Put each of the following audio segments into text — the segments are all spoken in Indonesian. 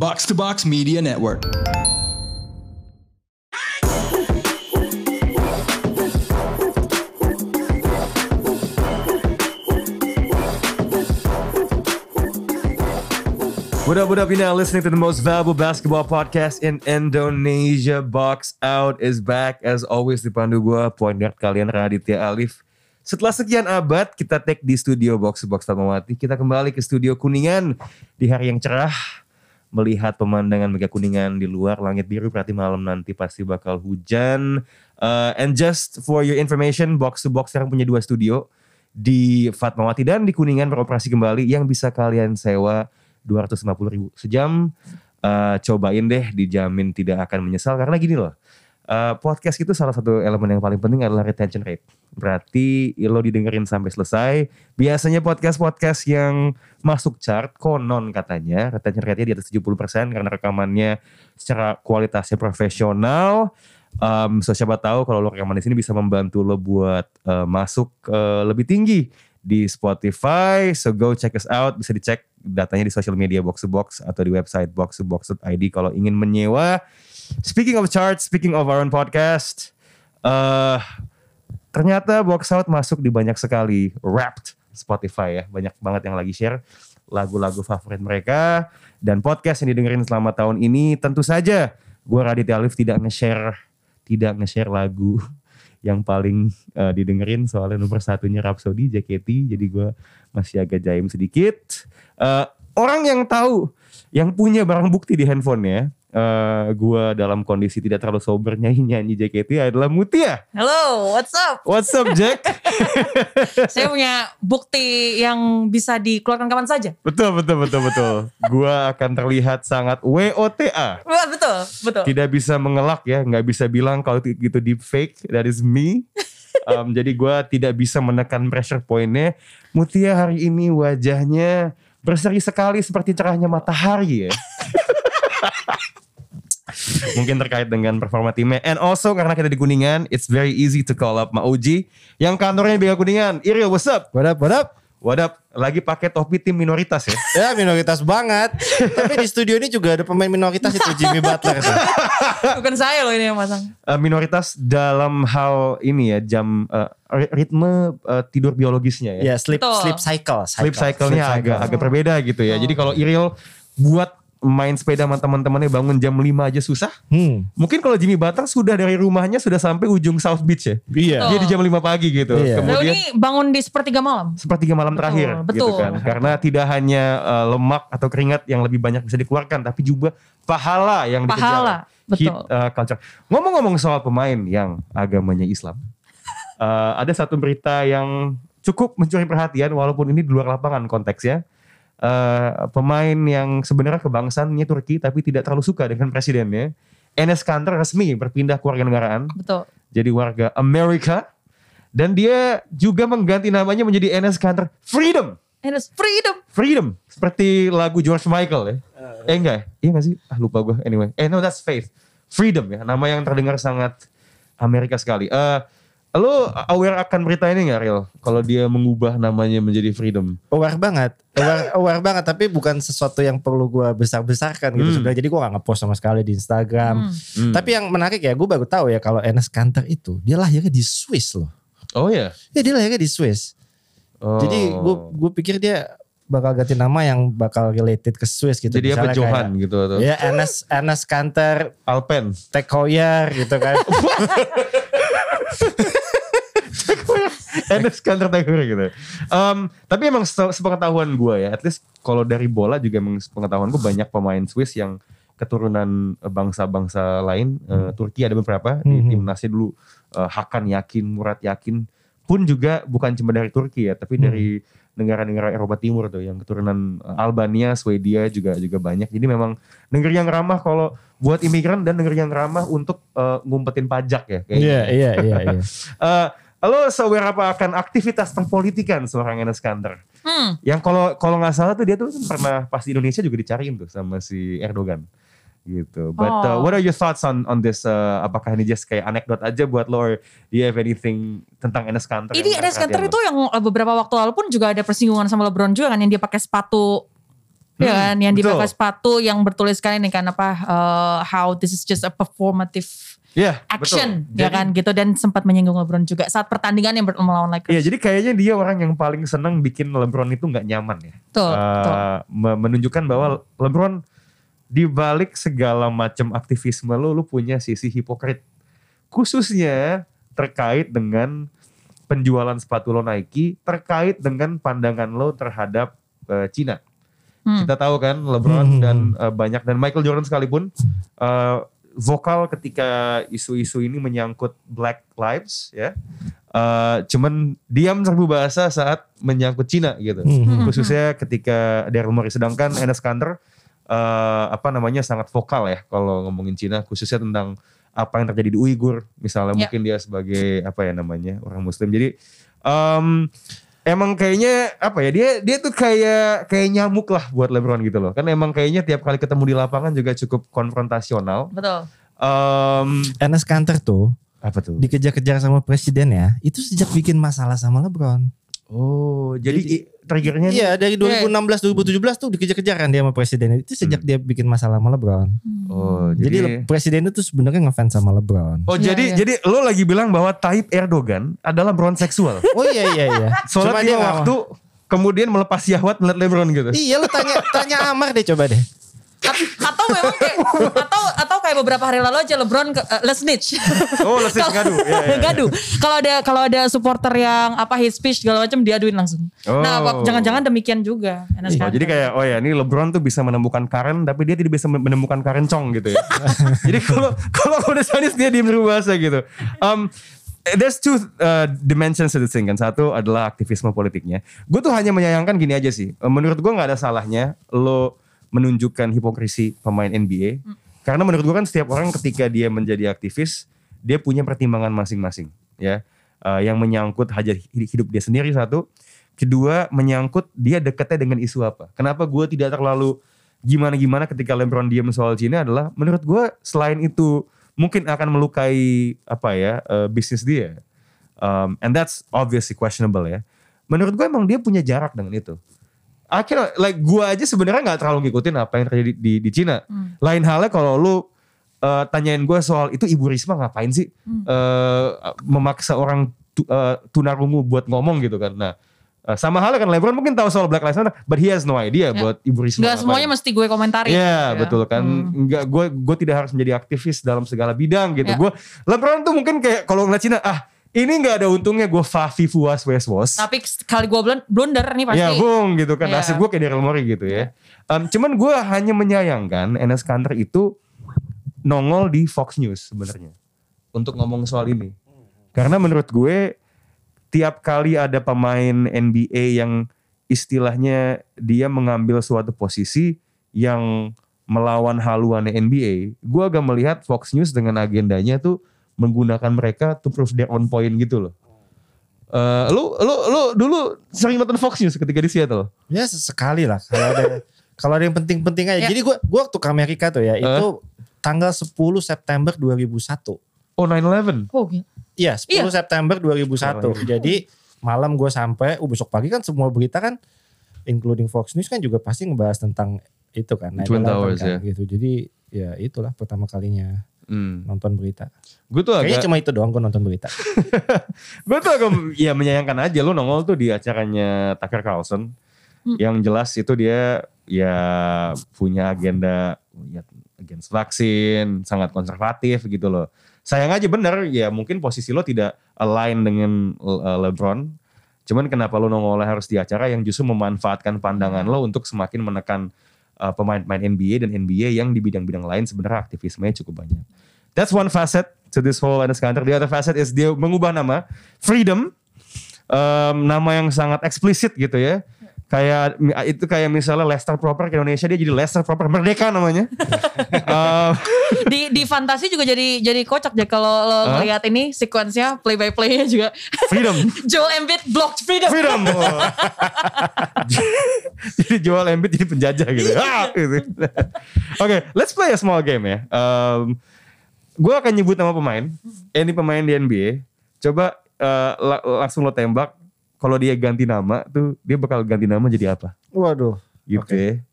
Box to Box Media Network. What up, you're now listening to the most valuable basketball podcast in Indonesia. Box Out is back, as always dipandu gue, point guard kalian Raditya Alif. Setelah sekian abad, kita take di studio Box to Box Tamawati. Kita kembali ke studio Kuningan di hari yang cerah. Melihat pemandangan mega Kuningan di luar, langit biru, berarti malam nanti pasti bakal hujan. And just for your information, Box to Box sekarang punya 2 studio. Di Fatmawati dan di Kuningan beroperasi kembali yang bisa kalian sewa 250.000 sejam. Cobain deh, dijamin tidak akan menyesal. Karena gini loh, podcast itu salah satu elemen yang paling penting adalah retention rate. Berarti lo didengerin sampai selesai. Biasanya podcast-podcast yang masuk chart, konon katanya retention rate-nya di atas 70% karena rekamannya secara kualitasnya profesional. So siapa tahu kalau lo rekaman di sini bisa membantu lo buat masuk lebih tinggi di Spotify. So go check us out. Bisa dicek datanya di social media Box to Box atau di website box2box.id kalau ingin menyewa. Speaking of charts, speaking of our own podcast, ternyata Box Out masuk di banyak sekali Wrapped Spotify ya. Banyak banget yang lagi share lagu-lagu favorit mereka. Dan podcast yang didengerin selama tahun ini, tentu saja gue Raditya Alif tidak nge-share lagu yang paling didengerin, soalnya nomor satunya Rhapsody JKT, jadi gue masih agak jaim sedikit. Orang yang tahu, yang punya barang bukti di handphonenya, gue dalam kondisi tidak terlalu sober nyanyi JKT adalah Mutia. Halo, what's up? What's up, Jack? Saya punya bukti yang bisa dikeluarkan kapan saja. Betul. Gue akan terlihat sangat WOTA. Betul. Tidak bisa mengelak ya, gak bisa bilang kalau itu deep fake, that is me. Jadi gue tidak bisa menekan pressure pointnya. Mutia hari ini wajahnya berseri sekali seperti cerahnya matahari ya. Mungkin terkait dengan performa timnya. And also karena kita di Kuningan, it's very easy to call up Mauji yang kantornya di Kuningan. Iriel, what's up? What up? What up? Lagi pakai topi tim minoritas ya? Ya, minoritas banget. Tapi di studio ini juga ada pemain minoritas itu, Jimmy Butler. Bukan saya loh ini yang masang. Minoritas dalam hal ini ya, jam ritme tidur biologisnya ya. Ya, sleep cycle-nya agak berbeda gitu ya. Oh. Jadi kalau Iriel buat main sepeda sama teman-temannya bangun jam 5 aja susah. Mungkin kalau Jimmy Butler sudah dari rumahnya sudah sampai ujung South Beach ya. Iya. Dia di jam 5 pagi gitu. Iya. Kemudian ini bangun di sepertiga malam betul, terakhir betul. Gitu kan. Karena tidak hanya lemak atau keringat yang lebih banyak bisa dikeluarkan, tapi juga pahala yang dikejar. Betul. Culture. Ngomong-ngomong soal pemain yang agamanya Islam, ada satu berita yang cukup mencuri perhatian walaupun ini di luar lapangan konteksnya. Pemain yang sebenarnya kebangsaannya Turki tapi tidak terlalu suka dengan presidennya, Enes Kanter resmi berpindah kewarganegaraan. Betul. Jadi warga Amerika dan dia juga mengganti namanya menjadi Enes Kanter Freedom. Freedom seperti lagu George Michael ya. Enggak sih? Lupa gue. Anyway, no that's Faith. Freedom ya, nama yang terdengar sangat Amerika sekali. Lo aware akan berita ini gak, Ril? Kalau dia mengubah namanya menjadi Freedom. Aware banget. Tapi bukan sesuatu yang perlu gue besar-besarkan gitu sebenarnya. Jadi gue gak ngepost sama sekali di Instagram. Tapi yang menarik ya, gue baru tahu ya kalau Enes Kanter itu dia lahirnya di Swiss loh. Oh ya? Yeah. Ya dia lahirnya di Swiss. Oh. Jadi gue pikir dia bakal ganti nama yang bakal related ke Swiss gitu. Jadi misalnya apa, Johan kayak, gitu atau? Ya Enes Kanter Alpen Tekoyer gitu kan. Enes Kanter Freedom gitu. Tapi emang sepengetahuan gue ya, at least kalau dari bola juga emang sepengetahuan gue banyak pemain Swiss yang keturunan bangsa-bangsa lain. Turki ada beberapa di timnasnya dulu, Hakan Yakin, Murat Yakin pun juga bukan cuma dari Turki ya, tapi dari negara-negara Eropa Timur tuh yang keturunan Albania, Swedia juga banyak. Jadi memang negeri yang ramah kalau buat imigran dan negeri yang ramah untuk ngumpetin pajak ya kayaknya. Iya. Lo aware apa akan aktivitas perpolitikan seorang Enes Kanter? Yang kalau nggak salah tuh dia tuh pernah pas di Indonesia juga dicariin tuh sama si Erdogan gitu. But what are your thoughts on this? Apakah ini just kayak anekdot aja buat lo? Or do you have anything tentang Enes Kanter? Ini Enes Kanter itu yang beberapa waktu lalu pun juga ada persinggungan sama LeBron juga kan, yang dia pakai sepatu ya kan, yang dipakai sepatu yang bertuliskan ini kan apa, how this is just a performative action, betul. Ya jadi, kan gitu, dan sempat menyinggung LeBron juga saat pertandingan yang melawan Lakers. Iya, jadi kayaknya dia orang yang paling senang bikin LeBron itu nggak nyaman ya. Betul, betul. Menunjukkan bahwa LeBron di balik segala macam aktivisme lu punya sisi hipokrit, khususnya terkait dengan penjualan sepatu lo Nike, terkait dengan pandangan lo terhadap Cina. Kita tahu kan LeBron dan banyak, dan Michael Jordan sekalipun vokal ketika isu-isu ini menyangkut Black Lives ya. Cuman diam serbu bahasa saat menyangkut Cina gitu. Khususnya ketika Daryl Morey, sedangkan Enes Kanter sangat vokal ya kalau ngomongin Cina, khususnya tentang apa yang terjadi di Uighur misalnya, mungkin dia sebagai orang Muslim. Jadi emang kayaknya dia tuh kayak nyamuk lah buat LeBron gitu loh. Kan emang kayaknya tiap kali ketemu di lapangan juga cukup konfrontasional. Betul. Enes Kanter tuh apa tuh? Dikejar-kejar sama presiden ya. Itu sejak bikin masalah sama LeBron. Oh, jadi triggernya? Iya, dari 2016-2017 tuh dikejar-kejaran dia sama presiden. Itu sejak dia bikin masalah sama LeBron. Oh, jadi presiden itu sebenarnya ngefans sama LeBron. Oh, ya, jadi lo lagi bilang bahwa Tayyip Erdogan adalah LeBron seksual. Oh iya. Soalnya dia waktu kemudian melepas syahwat melihat LeBron gitu. Iya, lo tanya Amar deh, coba deh. Atau memang kayak atau kayak beberapa hari lalu aja LeBron snitch. Oh, snitch gaduh. Gaduh. Kalau ada supporter yang hate speech segala macam diaduin langsung. Oh. Nah, jangan-jangan demikian juga. Jadi kayak ini LeBron tuh bisa menemukan Karen, tapi dia tidak bisa menemukan Karen Chong gitu ya. Jadi kalau udah sadis dia diem bahasa gitu. There's two dimensions to the thing kan. Satu adalah aktivisme politiknya. Gue tuh hanya menyayangkan gini aja sih. Menurut gue nggak ada salahnya lo menunjukkan hipokrisi pemain NBA. Karena menurut gue kan setiap orang ketika dia menjadi aktivis, dia punya pertimbangan masing-masing ya. Yang menyangkut hajat hidup dia sendiri satu. Kedua, menyangkut dia dekatnya dengan isu apa. Kenapa gue tidak terlalu gimana-gimana ketika LeBron diam soal Cina adalah, menurut gue selain itu mungkin akan melukai bisnis dia. And that's obviously questionable ya. Menurut gue emang dia punya jarak dengan itu. Akhirnya gue aja sebenarnya nggak terlalu ngikutin apa yang terjadi di Cina. Lain halnya kalau lu tanyain gue soal itu, Ibu Risma ngapain sih memaksa orang tunarungu buat ngomong gitu kan. Nah, sama halnya kan LeBron mungkin tahu soal Black Lives Matter, but he has no idea buat Ibu Risma. Gak semuanya mesti gue komentarin. Iya betul kan. Nggak, gue tidak harus menjadi aktivis dalam segala bidang gitu. Gue LeBron tuh mungkin kayak kalau ngeliat Cina ini gak ada untungnya gue Fafi Fuas Westwas. Tapi kali gue blunder nih pasti. Ya bung gitu kan. Nasib gue kayak Daryl Morey gitu ya. Cuman gue hanya menyayangkan Enes Kanter itu nongol di Fox News sebenarnya untuk ngomong soal ini. Karena menurut gue tiap kali ada pemain NBA yang istilahnya dia mengambil suatu posisi yang melawan haluannya NBA, gue agak melihat Fox News dengan agendanya tuh menggunakan mereka to prove their own point gitu loh. Lu dulu sering nonton Fox News ketika di Seattle? Ya sesekali lah. Kalau ada yang penting-penting aja. Jadi gue waktu ke Amerika tuh ya. Itu tanggal 10 September 2001. Oh 9/11. Oh iya 10 September 2001. Jadi malam gue sampai. Besok pagi kan semua berita kan, including Fox News kan juga pasti ngebahas tentang itu kan. 9/11 kan, gitu. Jadi ya itulah pertama kalinya. Nonton berita. Gue tuh kayaknya cuma itu doang gue nonton berita. Gue tuh ya menyayangkan aja lo nongol tuh di acaranya Tucker Carlson. Yang jelas itu dia ya punya agenda against vaksin, sangat konservatif gitu loh. Sayang aja bener ya, mungkin posisi lo tidak align dengan LeBron. Cuman kenapa lo nongol harus di acara yang justru memanfaatkan pandangan lo untuk semakin menekan pemain-pemain NBA dan NBA yang di bidang-bidang lain sebenarnya aktivismenya cukup banyak. That's one facet to this whole Enes Kanter. The other facet is dia mengubah nama Freedom, nama yang sangat eksplisit gitu ya. Kayak itu kayak misalnya Lester Proper ke Indonesia dia jadi Lester Proper Merdeka namanya. Di fantasi juga jadi kocak ya kalau lo ngeliat ini sequence-nya, play by play-nya juga. Freedom. Joel Embiid blocked Freedom. Oh. Jadi Joel Embiid jadi penjajah gitu. Gitu. Okay, let's play a small game ya. Gue akan nyebut nama pemain. Ini pemain di NBA. Coba langsung lo tembak. Kalau dia ganti nama tuh, dia bakal ganti nama jadi apa? Waduh. Gitu. Okay.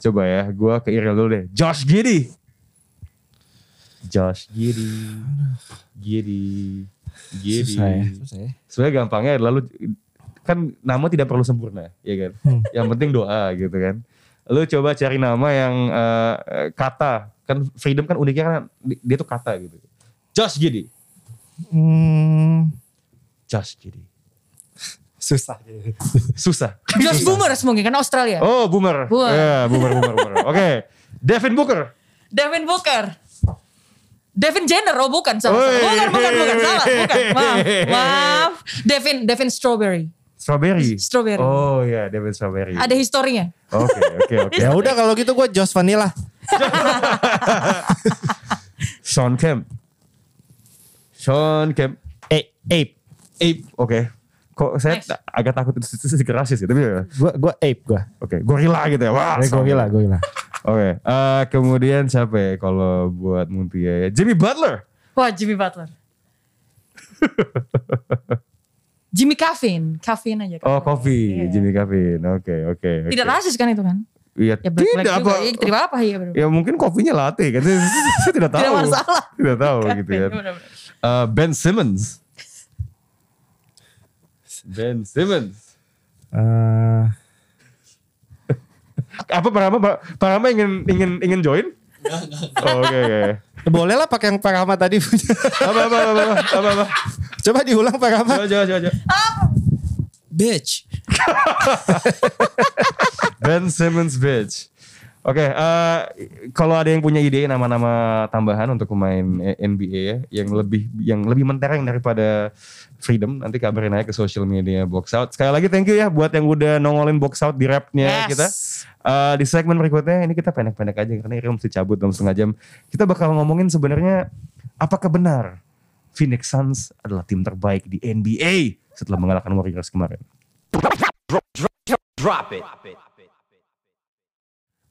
Coba ya, gue ke Iriel dulu deh. Josh Giddey. Susah ya. Sebenarnya gampangnya adalah lu kan nama tidak perlu sempurna, ya kan? Yang penting doa gitu kan. Lu coba cari nama yang kata, kan freedom kan uniknya kan dia tuh kata gitu. Josh Giddey. Josh Giddey. Susah. Josh Boomers mungkin kan Australia. Oh, Boomer. Ya, Boomer. Oke. Devin Booker. Devin Jenner, oh bukan, salah. Bukan, salah. Bukan. Maaf. Devin Strawberry. Oh iya, Devin Strawberry. Ada historinya. Oke. Ya udah kalau gitu gue Josh Vanilla. Sean Kemp. Ape. Oke. Kok saya agak takut sedikit rasis gitu. Gue ape gue. Oke, gorila gitu ya. Wah, gorila. Oke, kemudian siapa ya kalau buat Muntia ya? Jimmy Butler. Jimmy Coffin aja. Oh, Coffin. Yeah. Jimmy Coffin. Oke. Tidak rasis kan itu kan? Iya. Ya, tidak apa. Ya, terima apa ya? Bener-bener. Ya mungkin kopinya latte kan. Saya tidak tahu. Tidak masalah. Tidak tahu Coffin, gitu ya. Ben Simmons. Apa Parama ingin join? Oke. Boleh lah pakai yang Parama tadi punya. Apa. Coba diulang Parama. Coba. Bitch. Ben Simmons bitch. Oke, kalau ada yang punya ide nama-nama tambahan untuk pemain NBA ya, yang lebih mentereng daripada Freedom, nanti kabarin aja ke social media Box Out. Sekali lagi thank you ya buat yang udah nongolin Box Out di rapnya kita. Di segmen berikutnya ini kita pendek-pendek aja karena Iriel mesti cabut dalam setengah jam. Kita bakal ngomongin sebenarnya apakah benar Phoenix Suns adalah tim terbaik di NBA setelah mengalahkan Warriors kemarin. Drop it.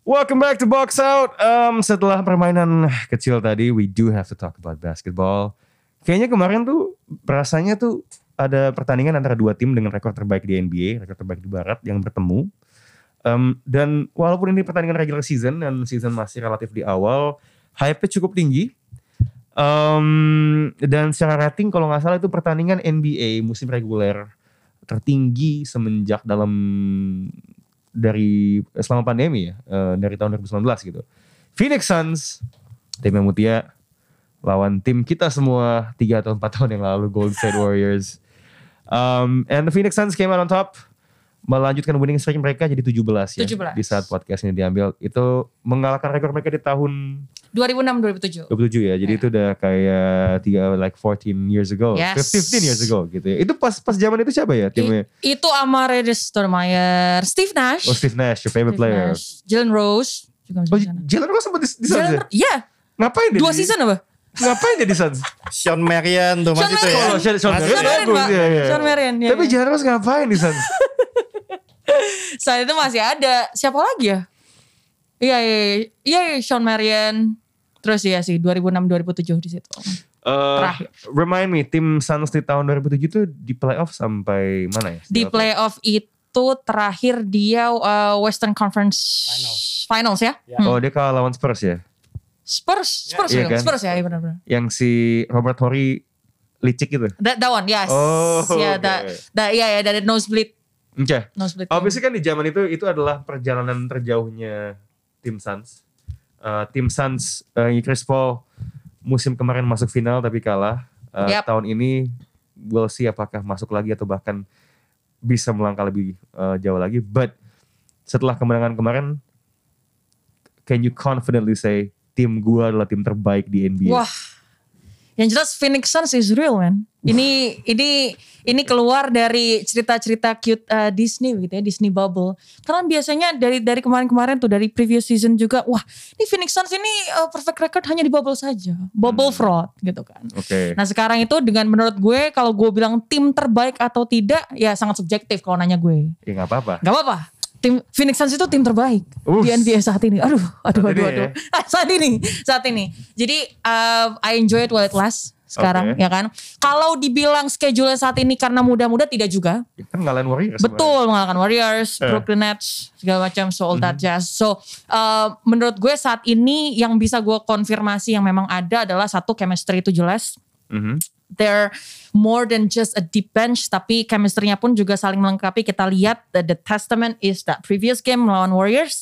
Welcome back to Box Out. Setelah permainan kecil tadi, we do have to talk about basketball. Kayaknya kemarin tuh rasanya tuh ada pertandingan antara dua tim dengan rekor terbaik di NBA, rekor terbaik di Barat yang bertemu. Dan walaupun ini pertandingan regular season dan season masih relatif di awal, hype-nya cukup tinggi. Dan secara rating kalau nggak salah itu pertandingan NBA musim reguler tertinggi semenjak selama pandemi ya, dari tahun 2019 gitu. Phoenix Suns, tim Mutia lawan tim kita semua 3 atau 4 tahun yang lalu, Golden State Warriors. And the Phoenix Suns came out on top, melanjutkan winning streak mereka jadi 17 ya. 17. Di saat podcast ini diambil, itu mengalahkan rekor mereka di tahun 2006 2007 ya. Jadi itu udah kayak 14 years ago. Yes. 15 years ago gitu ya. Itu pas zaman itu siapa ya timnya? Itu sama Redis Stormeyer, Steve Nash. Oh, Steve Nash, your favorite player. Jalen Rose juga. Oh, Jalen Rose sempat di Suns. Iya. Ngapain dia? 2 season apa? Ngapain dia di Suns? Sean Marion tuh masih itu ya. Sean Marion. Tapi Jalen Rose ngapain di Suns? Saat itu masih ada siapa lagi ya? Iya, Sean Marion. Terus ya sih 2006-2007 di situ. Terakhir. Remind me, tim Suns di tahun 2007 itu di playoff sampai mana ya? Di playoff itu terakhir dia Western Conference Finals ya? Yeah. Oh, dia kalah lawan Spurs ya? Spurs yeah. Kan? Spurs ya, benar-benar. Yang si Robert Horry licik itu. That one, yes. Oh, yeah, okay. Dari nosebleed. Okay. Obviously kan di zaman itu adalah perjalanan terjauhnya tim Suns. Chris Paul musim kemarin masuk final tapi kalah. Tahun ini we'll see apakah masuk lagi atau bahkan bisa melangkah lebih jauh lagi. But setelah kemenangan kemarin, can you confidently say tim gua adalah tim terbaik di NBA? Wah, yang jelas Phoenix Suns is real man. Ini keluar dari cerita-cerita cute Disney gitu ya, Disney Bubble. Karena biasanya dari kemarin-kemarin tuh dari previous season juga, wah ini Phoenix Suns ini perfect record hanya di bubble saja, bubble fraud gitu kan. Okay. Nah sekarang itu dengan menurut gue kalau gue bilang tim terbaik atau tidak ya sangat subjektif kalau nanya gue. Ya nggak apa-apa. Tim Phoenix Suns itu tim terbaik di NBA saat ini. Aduh. Saat ini. Jadi I enjoy it while it lasts. sekarang, ya kan? Kalau dibilang schedule-nya saat ini karena muda-muda, tidak juga. Kan ngalahin Warriors. Betul, mengalahkan Warriors, Brooklyn Nets, segala macam, so all that jazz. So, menurut gue saat ini yang bisa gue konfirmasi yang memang ada adalah satu, chemistry itu jelas. They're more than just a deep bench, tapi chemistry-nya pun juga saling melengkapi. Kita lihat the testament is that previous game melawan Warriors,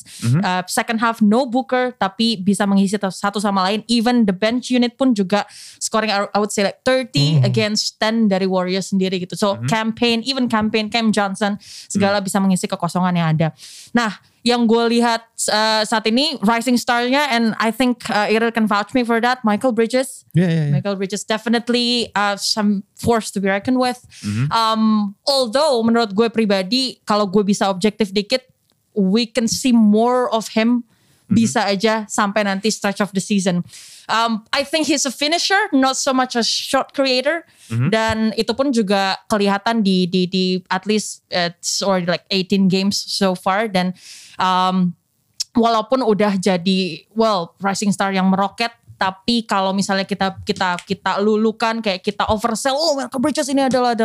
second half no Booker, tapi bisa mengisi satu sama lain. Even the bench unit pun juga scoring, I would say like 30 against 10 dari Warriors sendiri gitu. So campaign, even campaign Cam Johnson segala bisa mengisi kekosongan yang ada. Nah, yang gue lihat saat ini rising star-nya, and I think Iriel can vouch me for that, Mikal Bridges. Mikal Bridges definitely some force to be reckoned with. Although menurut gue pribadi, kalau gue bisa objektif dikit, we can see more of him. Bisa aja sampai nanti stretch of the season. I think he's a finisher, not so much a shot creator. Dan itu pun juga kelihatan di at least or like 18 games so far. Dan walaupun udah jadi rising star yang meroket, tapi kalau misalnya kita lulukan, kayak kita oversell, Mikal Bridges ini adalah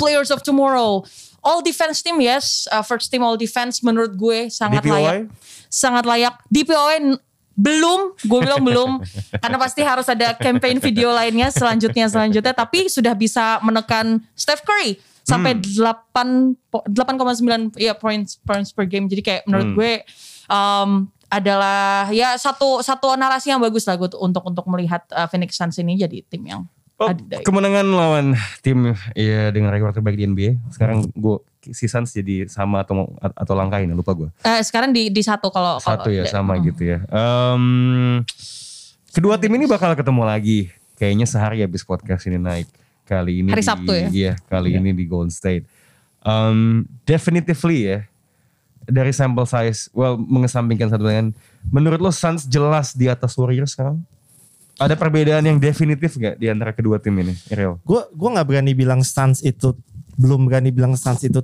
players of tomorrow. All defense team, yes. First team all defense menurut gue sangat DPOI? Layak. Sangat layak. DPOI belum, gue bilang belum. Karena pasti harus ada campaign video lainnya selanjutnya. Tapi sudah bisa menekan Steph Curry sampai 8,9 points per game. Jadi kayak menurut gue adalah ya satu narasi yang bagus lah gue untuk melihat Phoenix Suns ini jadi tim yang kemenangan lawan tim ya dengan rekor terbaik di NBA. Sekarang gue Suns jadi sama atau langkahin, lupa gue. Sekarang di satu ya sama gitu ya. Kedua tim ini bakal ketemu lagi. Kayaknya sehari habis podcast ini naik. Kali ini hari Sabtu ya. Iya, ini di Golden State. Definitively ya. Dari sample size, mengesampingkan satu dengan, menurut lo Suns jelas di atas Warriors sekarang? Ada perbedaan yang definitif gak di antara kedua tim ini, Iriel? Gue gak berani bilang Suns itu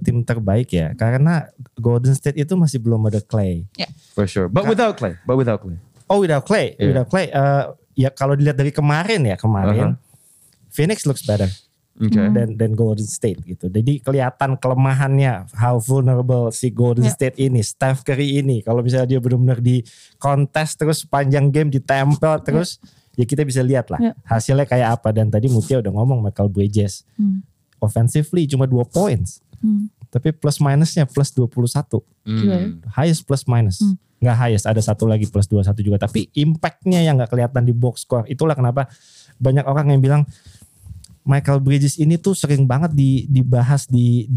tim terbaik ya. Karena Golden State itu masih belum ada Klay. Yeah. For sure. But without Klay. Oh, without Klay. Yeah. Without Klay. Ya kalau dilihat dari kemarin, Phoenix looks better than Golden State gitu. Jadi kelihatan kelemahannya, how vulnerable si Golden State ini, Steph Curry ini. Kalau misalnya dia benar-benar di kontes terus sepanjang game, ditempel terus. Ya kita bisa lihat lah hasilnya kayak apa. Dan tadi Mutia udah ngomong Mikal Bridges. Offensively cuma 2 points. Tapi plus minusnya plus 21. Highest plus minus. Gak highest, ada satu lagi plus 21 juga. Tapi impactnya yang gak kelihatan di box score. Itulah kenapa banyak orang yang bilang Mikal Bridges ini tuh sering banget dibahas di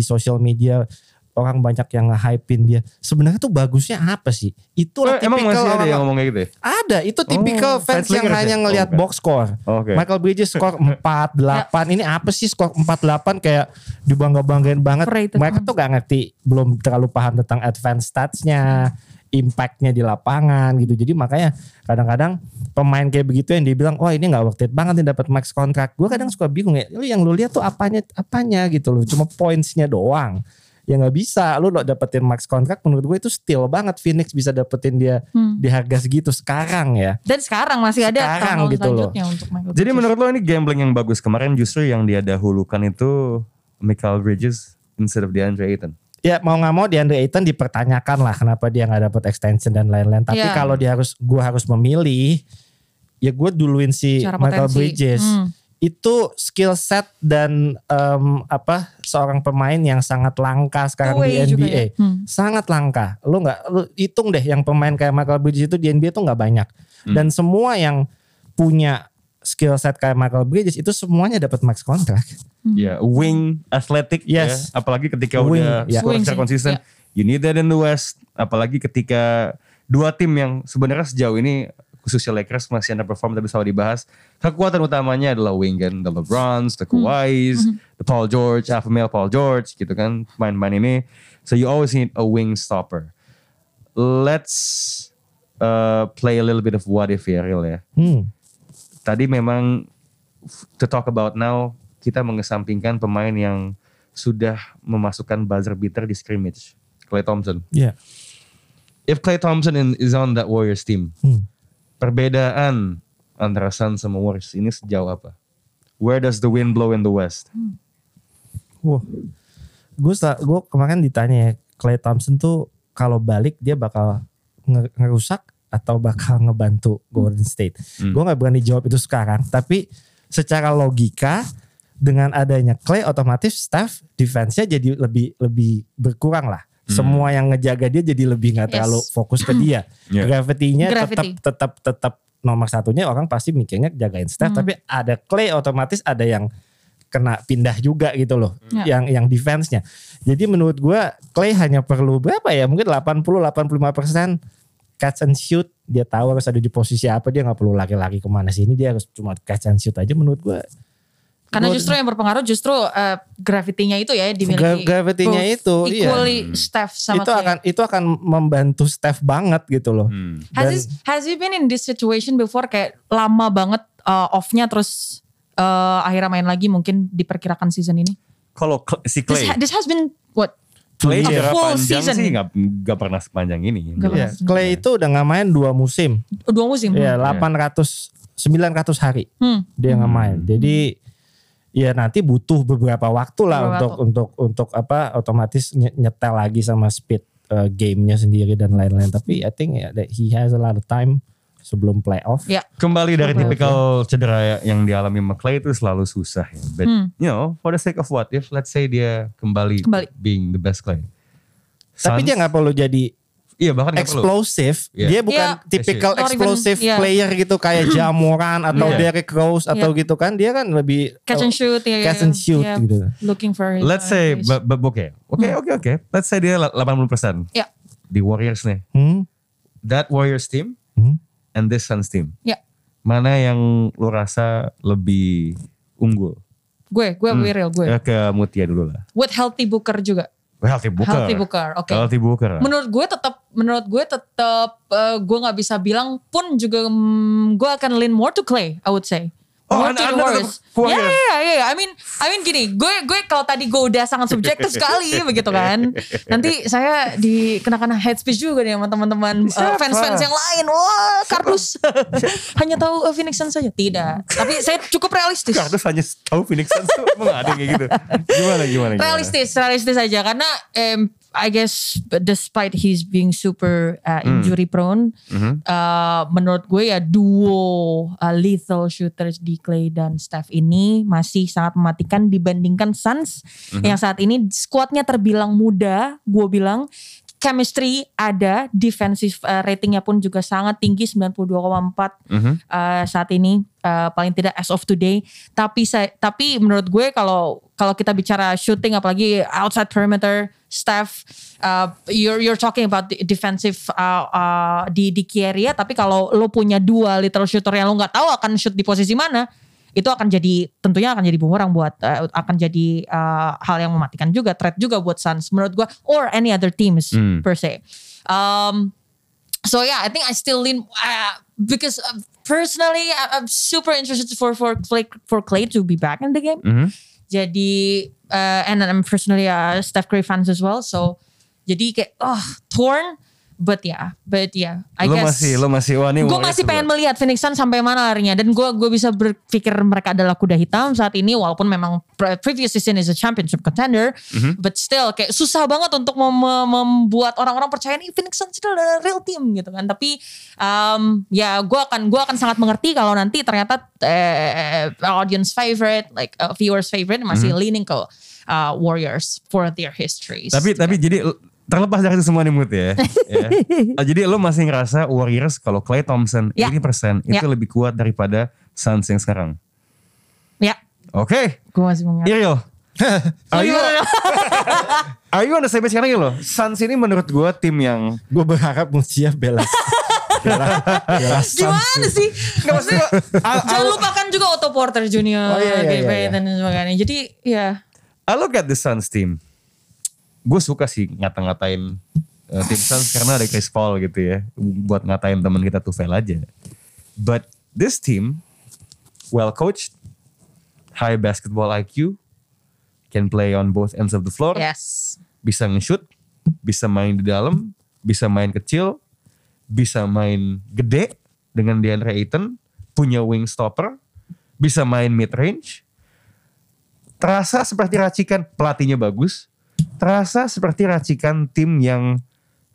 social media. Orang banyak yang nge-hype-in dia. Sebenarnya tuh bagusnya apa sih? Itulah tipikal. Emang masih ada yang ngomongnya gitu ya? Ada. Itu tipikal fans yang hanya ngelihat box score. Mikal Bridges skor 4-8. Ini apa sih skor 4-8 kayak dibangga-banggain banget. Mereka tuh gak ngerti. Belum terlalu paham tentang advanced stats-nya. Impact-nya di lapangan gitu. Jadi makanya kadang-kadang pemain kayak begitu yang dibilang, wah ini gak worth it banget nih dapat max kontrak. Gue kadang suka bingung ya. Yang lu lihat tuh apanya gitu loh. Cuma points-nya doang. Ya gak bisa, lu dapetin max kontrak, menurut gue itu steal banget Phoenix bisa dapetin dia di harga segitu sekarang ya. Dan sekarang masih ada tahun gitu selanjutnya untuk Mikal Bridges. Jadi menurut lo ini gambling yang bagus, kemarin justru yang dia dahulukan itu Mikal Bridges instead of DeAndre Ayton. Ya mau gak mau DeAndre Ayton dipertanyakan lah kenapa dia gak dapet extension dan lain-lain. Tapi kalau gue harus memilih, ya gue duluin si Mikal Bridges. Itu skill set dan seorang pemain yang sangat langka sekarang di NBA. Ya? Sangat langka. Lu hitung deh yang pemain kayak Mikal Bridges itu di NBA tuh gak banyak. Dan semua yang punya skill set kayak Mikal Bridges itu semuanya dapat max kontrak. Ya, wing, athletic ya, apalagi ketika wing, udah secara konsisten. You need that in the West, apalagi ketika dua tim yang sebenarnya sejauh ini khususnya Lakers masih underperform, tapi selalu dibahas kekuatan utamanya adalah wing kan, the LeBrons, the Kawhis, the Paul George, alpha male Paul George gitu kan, main-main ini. So you always need a wing stopper. Let's play a little bit of what if ya, Iriel ya. Tadi memang to talk about now, kita mengesampingkan pemain yang sudah memasukkan buzzer beater di scrimmage, Klay Thompson. Yeah. If Klay Thompson is on that Warriors team, perbedaan antara Suns sama Warriors ini sejauh apa? Where does the wind blow in the West? Wah, gue kemarin ditanya ya, Klay Thompson tuh kalau balik dia bakal ngerusak atau bakal ngebantu Golden State. Gue nggak berani jawab itu sekarang, tapi secara logika dengan adanya Klay, otomatis Steph defense-nya jadi lebih berkurang lah. Semua yang ngejaga dia jadi lebih nggak terlalu fokus ke dia. Gravity-nya tetap nomor satunya, orang pasti mikirnya jagain Steph, tapi ada Klay otomatis ada yang kena pindah juga gitu loh, yang defense-nya. Jadi menurut gue Klay hanya perlu berapa ya, mungkin 80-85% catch and shoot. Dia tahu harus ada di posisi apa, dia gak perlu lari-lari kemana sini, dia harus cuma catch and shoot aja menurut gue. Karena justru yang berpengaruh justru gravity-nya itu ya, dimiliki gravity-nya itu equally Steph sama itu Klay. Itu akan membantu Steph banget gitu loh. Has he been in this situation before, kayak lama banget off-nya terus akhirnya main lagi, mungkin diperkirakan season ini? Kalau si Klay, this has been what? Klay full season sih gak pernah sepanjang ini. Klay itu udah gak main 2 musim. 2 musim? Iya, 900 hari dia gak main. Jadi ya nanti butuh beberapa waktu lah untuk apa, otomatis nyetel lagi sama speed gamenya sendiri dan lain-lain. Tapi I think that he has a lot of time sebelum playoff. Kembali dari tipikal cedera yang dialami Klay itu selalu susah ya. But you know, for the sake of what if, let's say dia kembali. Being the best Klay. Tapi dia gak perlu jadi bahkan explosive. Dia bukan typical explosive player gitu kayak Ja Morant atau Derrick Rose atau gitu kan. Dia kan lebih catch and shoot gitu. Looking for his, let's say oke. Let's say dia 80% di Warriors nih. That Warriors team and this Suns team. Mana yang lu rasa lebih unggul? Gue ke Mutia dulu lah. With healthy Booker juga. Healthy Booker. Oke. Healthy Booker. Menurut gue tetap gue nggak bisa bilang pun juga gue akan lean more to Klay, I would say. Yeah. I mean gini, gue kalau tadi gue udah sangat subjektif sekali begitu kan. Nanti saya dikenakan hate speech juga nih sama teman-teman fans-fans yang lain. Wah, kardus. Hanya tahu Phoenix Suns saja. Tidak. Tapi saya cukup realistis. Kardus hanya tahu Phoenix Suns tuh. Emang ada kayak gitu. Gimana? Realistis aja karena I guess despite he's being super injury prone, menurut gue ya duo lethal shooters di Klay dan Steph ini masih sangat mematikan dibandingkan Suns yang saat ini skuadnya terbilang muda. Gue bilang chemistry ada, defensive ratingnya pun juga sangat tinggi, 92,4 saat ini paling tidak as of today. Tapi menurut gue kalau kita bicara shooting apalagi outside perimeter, Steph, you're talking about defensive di Kieria, tapi kalau lo punya dua little shooter yang lo nggak tahu akan shoot di posisi mana, itu akan jadi tentunya akan jadi bumerang buat akan jadi hal yang mematikan juga, threat juga buat Suns menurut gue or any other teams per se. So yeah, I think I still lean because personally I'm super interested for Klay to be back in the game. Jadi and I'm personally a Steph Curry fans as well. So jadi kayak torn but yeah I guess lo masih wah nih. Gue masih pengen melihat Phoenix Suns sampai mana larinya, dan gue bisa berpikir mereka adalah kuda hitam saat ini, walaupun memang previous season is a championship contender, but still kayak susah banget untuk membuat orang-orang percaya nih Phoenix Suns itu adalah real team gitu kan. Tapi ya gue akan sangat mengerti kalau nanti ternyata audience favorite like viewers favorite masih leaning ke Warriors for their histories. Tapi jadi terlepas dari itu semua nih Mut ya. Jadi lo masih ngerasa Warriors kalau Klay Thompson 80% itu lebih kuat daripada Suns yang sekarang? Ya. Oke. Gue masih mengerti. Iriel. Are you on the same page sekarang ya lo? Suns ini menurut gue tim yang gue berharap Mutia belas. Gimana sih? Gak maksudnya. Jangan lupakan juga Otto Porter Junior. Dan sebagainya. Jadi ya. I look at the Suns team. Gue suka sih ngata-ngatain tim Suns karena ada Chris Paul gitu ya, buat ngatain teman kita tuh fail aja. But this team well coached, high basketball IQ, can play on both ends of the floor. Yes. Bisa nge-shoot, bisa main di dalam, bisa main kecil, bisa main gede dengan DeAndre Ayton. punya wing stopper, bisa main mid range. Terasa seperti racikan pelatihnya bagus. Terasa seperti racikan tim yang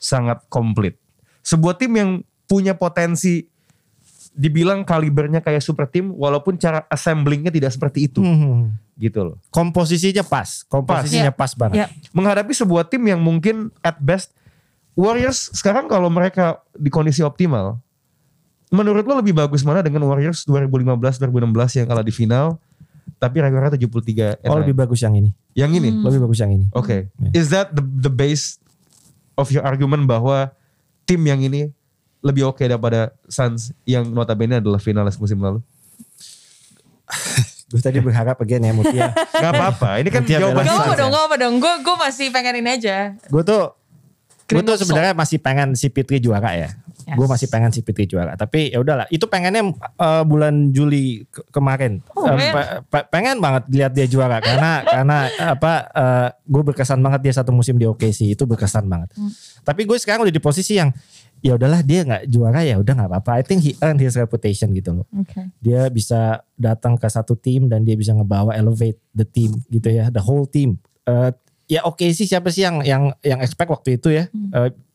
sangat komplit. Sebuah tim yang punya potensi dibilang kalibernya kayak super tim, walaupun cara assemblingnya tidak seperti itu. Gitu loh. Komposisinya pas. Komposisinya pas banget. Yeah. Menghadapi sebuah tim yang mungkin at best Warriors sekarang kalau mereka di kondisi optimal, menurut lo lebih bagus mana dengan Warriors 2015-2016 yang kalah di final? Tapi regular 73. Oh, lebih bagus yang ini. Yang ini? Lebih bagus yang ini. Oke. Okay. Is that the base of your argument bahwa tim yang ini lebih oke daripada Suns yang notabene adalah finalis musim lalu? Gue tadi berharap again ya Mutia. Gak apa-apa. Ini kan jawaban Suns. Gak apa dong. Gue masih pengenin aja. Gue tuh sebenarnya masih pengen si Fitri juara ya. Yes. Gue masih pengen si Fitri juara. Tapi ya udahlah. Itu pengennya bulan Juli kemarin. Pengen banget lihat dia juara karena gue berkesan banget dia satu musim di OKC itu berkesan banget. Tapi gue sekarang udah di posisi yang ya udahlah dia nggak juara ya udah nggak apa-apa. I think he earned his reputation gitu loh. Okay. Dia bisa datang ke satu tim dan dia bisa ngebawa elevate the team gitu ya, the whole team. Ya OKC siapa sih yang expect waktu itu ya.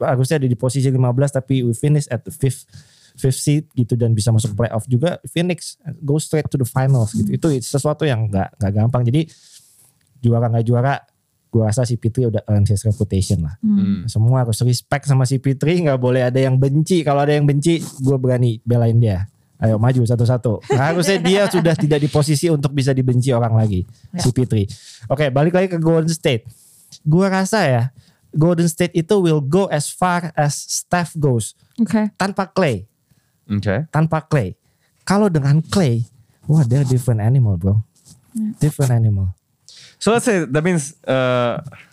Harusnya ada di posisi 15 tapi we finish at the fifth seed gitu dan bisa masuk playoff juga. Phoenix go straight to the finals gitu. Itu sesuatu yang gak gampang. Jadi juara gak juara gue rasa si Fitri udah earn his reputation lah. Semua harus respect sama si Fitri, gak boleh ada yang benci. Kalau ada yang benci gue berani belain dia. Ayo maju satu-satu. Harusnya dia sudah tidak di posisi untuk bisa dibenci orang lagi. Ya. Si Fitri. Oke, balik lagi ke Golden State. Gue rasa ya Golden State itu will go as far as Steph goes. Okay. Tanpa Klay. Okay. Tanpa Klay. Kalau dengan Klay, wah they're different animal bro. Yeah. Different animal. So let's say that means...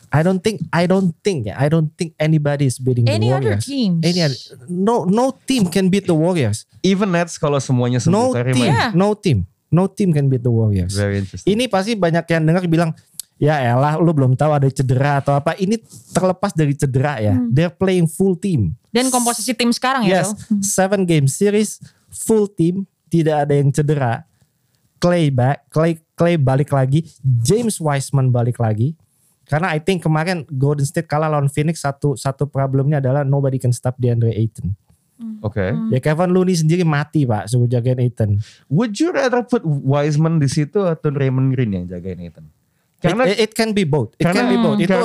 I don't think anybody is beating the Warriors. Any other teams? No team can beat the Warriors. Even Nets kalau semuanya sebentar. No team can beat the Warriors. Very interesting. Ini pasti banyak yang dengar bilang, ya elah lu belum tahu ada cedera atau apa. Ini terlepas dari cedera ya. They're playing full team. Dan komposisi tim sekarang ya. Yes, 7 game series, full team, tidak ada yang cedera. Klay balik lagi, James Wiseman balik lagi. Karena I think kemarin Golden State kalah lawan Phoenix satu problemnya adalah nobody can stop DeAndre Ayton. Oke. Ya Kevin Looney sendiri mati pak suruh jagain Ayton. Would you rather put Wiseman di situ atau Draymond Green yang jagain Ayton? Karena it can be both. It can be both. Itu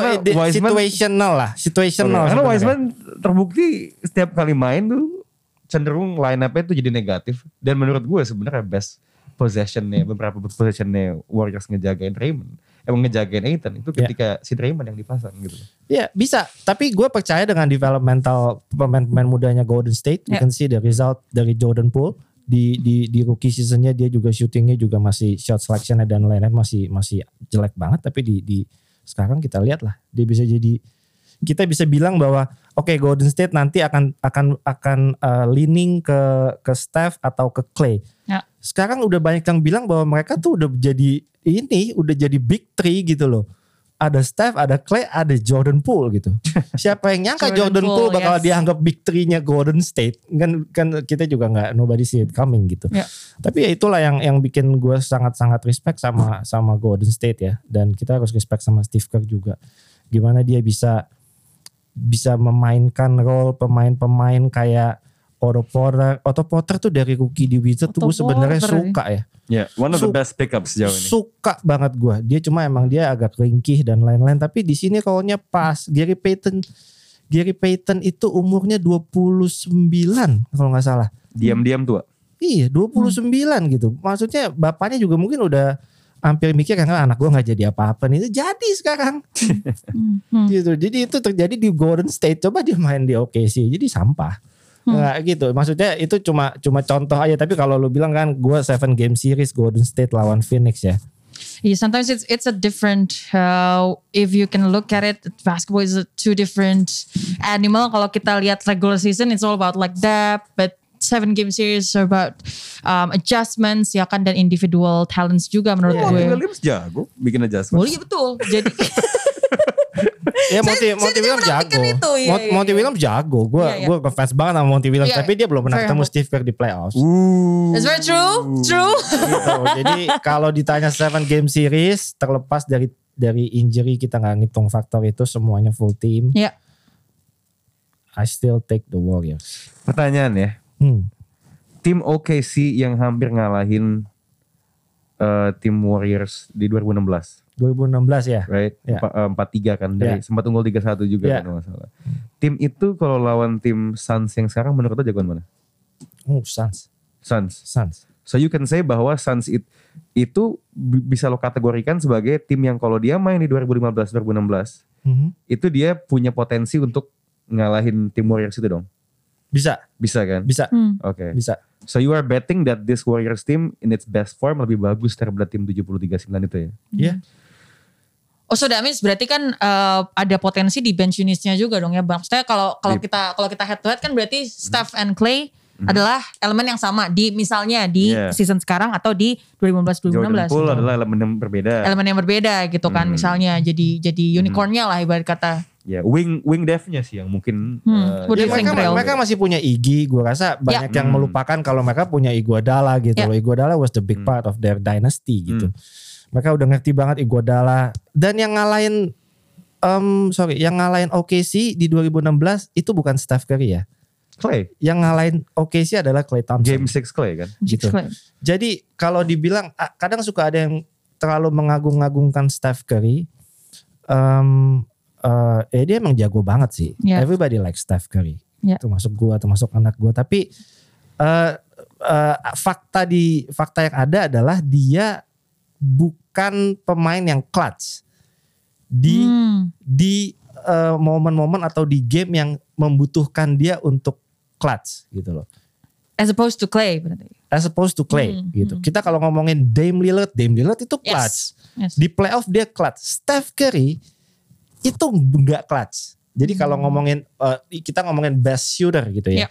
situational lah. Situational. Okay. Karena Wiseman terbukti setiap kali main tuh cenderung line up-nya tuh jadi negatif. Dan menurut gue sebenarnya best possession-nya beberapa possession-nya Warriors ngejagain Draymond. Emang ngejagain Ayton itu ketika si Draymond yang dipasang gitu. Ya bisa, tapi gue percaya dengan developmental pemain-pemain mudanya Golden State. You can see the result dari Jordan Poole di rookie seasonnya dia juga shootingnya juga masih shot selectionnya dan lain-lain masih jelek banget. Tapi di sekarang kita lihat lah dia bisa jadi kita bisa bilang bahwa oke, Golden State nanti akan leaning ke Steph atau ke Klay. Ya. Sekarang udah banyak yang bilang bahwa mereka tuh udah jadi udah jadi big three gitu loh. Ada Steph, ada Klay, ada Jordan Poole gitu. Siapa yang nyangka Jordan Poole bakal dianggap big three-nya Golden State? Kan kita juga nggak nobody see it coming gitu. Yeah. Tapi ya itulah yang bikin gue sangat-sangat respect sama Golden State ya. Dan kita harus respect sama Steve Kerr juga. Gimana dia bisa memainkan role pemain-pemain kayak Otto Porter tuh dari rookie di Wizard tuh gue sebenarnya suka ya. Yeah, one of the best pickups sejauh ini. Suka banget gue. Dia cuma emang dia agak ringkih dan lain-lain. Tapi di sini call-nya pas. Gary Payton itu umurnya 29 kalau gak salah. Diam-diam tua. Iya 29 gitu. Maksudnya bapaknya juga mungkin udah hampir mikir karena anak gue gak jadi apa-apa nih. Jadi sekarang. Gitu. Jadi itu terjadi di Golden State. Coba dia main di OKC. Jadi sampah. Nggak gitu, maksudnya itu cuma contoh aja. Tapi kalau lu bilang kan gue 7 game series Golden State lawan Phoenix ya. Yeah, sometimes it's a different if you can look at it, basketball is a two different animal. Kalau kita lihat regular season it's all about like that, but 7 game series are about adjustments ya kan, dan individual talents juga menurut gue. Monty Williams jago bikin adjustments. Boleh betul. Jadi Ya Monty Williams jago. Monty Williams jago. Gue ngefans banget sama Monty Williams, tapi dia belum pernah ketemu Steve Kerr di playoffs. It's very true. Gitu. Jadi kalau ditanya 7 game series, terlepas dari injury, kita gak ngitung faktor itu, semuanya full team. Yeah. I still take the Warriors. Pertanyaan ya. Tim OKC yang hampir ngalahin tim Warriors di 2016 ya. Right. Yeah. 4-3 kan dari sempat unggul 3-1 juga kan masalah. Tim itu kalau lawan tim Suns yang sekarang menurut lo jagoan mana? Suns. So you can say bahwa Suns itu bisa lo kategorikan sebagai tim yang kalau dia main di 2015-2016 itu dia punya potensi untuk ngalahin tim Warriors itu dong. Bisa kan? Bisa. Oke. Bisa. So you are betting that this Warriors team in its best form lebih bagus daripada tim 73-9 itu ya? Iya. Oh, so that means berarti kan ada potensi di bench unitsnya juga dong ya Bang. Maksudnya kalau kita head to head kan berarti Steph and Klay adalah elemen yang sama di misalnya di season sekarang atau di 2015-2016. Jordan Poole gitu. Adalah elemen yang berbeda. Elemen yang berbeda gitu kan misalnya jadi unicornnya lah ibarat kata. Ya wing devnya sih yang mungkin ya, mereka masih punya Iggy, gue rasa banyak yang melupakan kalau mereka punya Iguadala gitu loh. Iguadala was the big part of their dynasty gitu. Mereka udah ngerti banget Iguadala, dan yang ngalahin OKC di 2016 itu bukan Steph Curry ya. Klay. Yang ngalahin OKC adalah Klay Thompson. Game 6 Klay kan. Gitu. Klay. Jadi kalau dibilang kadang suka ada yang terlalu mengagung-agungkan Steph Curry. Dia emang jago banget sih. Yeah. Everybody likes Steph Curry. Yeah. Termasuk gue, termasuk anak gue. Tapi fakta yang ada adalah dia bukan pemain yang clutch di momen-momen atau di game yang membutuhkan dia untuk clutch gitu loh. As opposed to Klay gitu. Kita kalau ngomongin Dame Lillard itu clutch. Yes. Di playoff dia clutch. Steph Curry itu nggak clutch. Jadi kalau ngomongin kita ngomongin best shooter gitu ya. Yeah.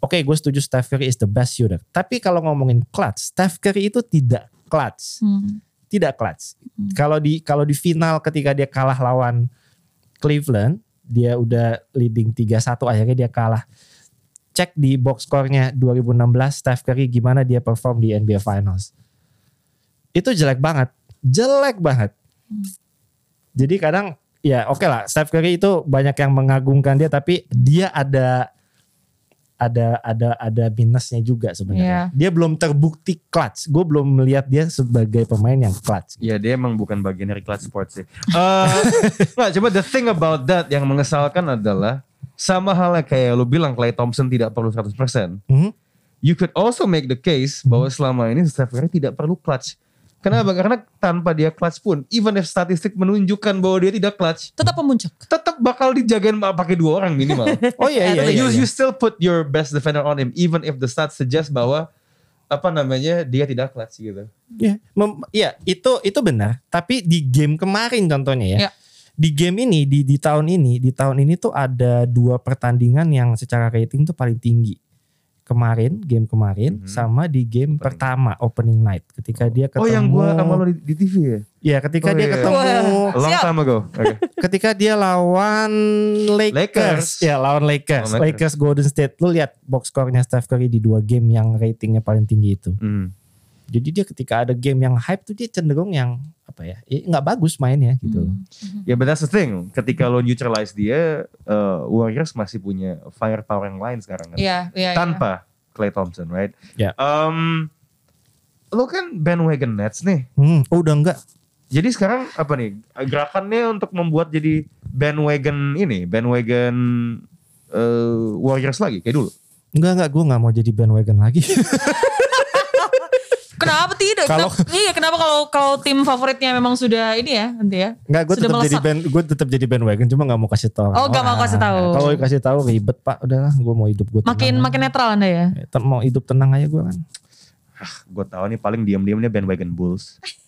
Oke, gue setuju Steph Curry is the best shooter. Tapi kalau ngomongin clutch, Steph Curry itu tidak clutch. Tidak clutch. Kalau di final ketika dia kalah lawan Cleveland, dia udah leading 3-1 akhirnya dia kalah. Cek di box score-nya 2016 Steph Curry gimana dia perform di NBA Finals. Itu jelek banget. Jadi kadang ya oke lah, Steph Curry itu banyak yang mengagungkan dia, tapi dia ada minusnya juga sebenarnya. Yeah. Dia belum terbukti clutch. Gue belum melihat dia sebagai pemain yang clutch. Iya, dia emang bukan bagian dari clutch sports sih. Nah, coba the thing about that yang mengesalkan adalah sama halnya kayak lu bilang Klay Thompson tidak perlu 100%. You could also make the case bahwa selama ini Steph Curry tidak perlu clutch. Kenapa? Karena tanpa dia clutch pun, even if statistik menunjukkan bahwa dia tidak clutch, tetap memuncak. Tetap bakal dijagain pakai 2 orang minimal. Oh iya. You still put your best defender on him, even if the stats suggest bahwa dia tidak clutch gitu. Iya, itu benar. Tapi di game kemarin contohnya ya. Yeah. Di game ini, di tahun ini tuh ada 2 pertandingan yang secara rating tuh paling tinggi. Kemarin sama di game pertama opening night ketika dia ketemu. Oh yang gue sama lo di TV ya? Iya ketika dia ketemu. Long time ago. Okay. Ketika dia lawan Lakers. Ya lawan Lakers. Oh, Lakers Golden State. Lo lihat box score-nya Steph Curry di 2 game yang ratingnya paling tinggi itu. Jadi dia ketika ada game yang hype tuh dia cenderung yang nggak bagus mainnya gitu. Ya but that's the thing. Ketika lo neutralize dia, Warriors masih punya firepower yang lain sekarang kan. Tanpa Klay Thompson, right? Lo kan bandwagon Nets nih. Oh udah enggak. Jadi sekarang gerakannya untuk membuat jadi bandwagon Warriors lagi kayak dulu? Enggak, gue nggak mau jadi bandwagon lagi. Kenapa tidak? Kenapa kalau tim favoritnya memang sudah ini ya nanti ya? Enggak, gue tetap jadi bandwagon, cuma nggak mau kasih tahu. Oh, nggak mau kasih tahu. Kalau kasih tahu ribet pak, udahlah, gue mau hidup gue. Makin netral anda ya? Mau hidup tenang aja gue kan. Gue tahu nih paling diam-diamnya bandwagon Bulls.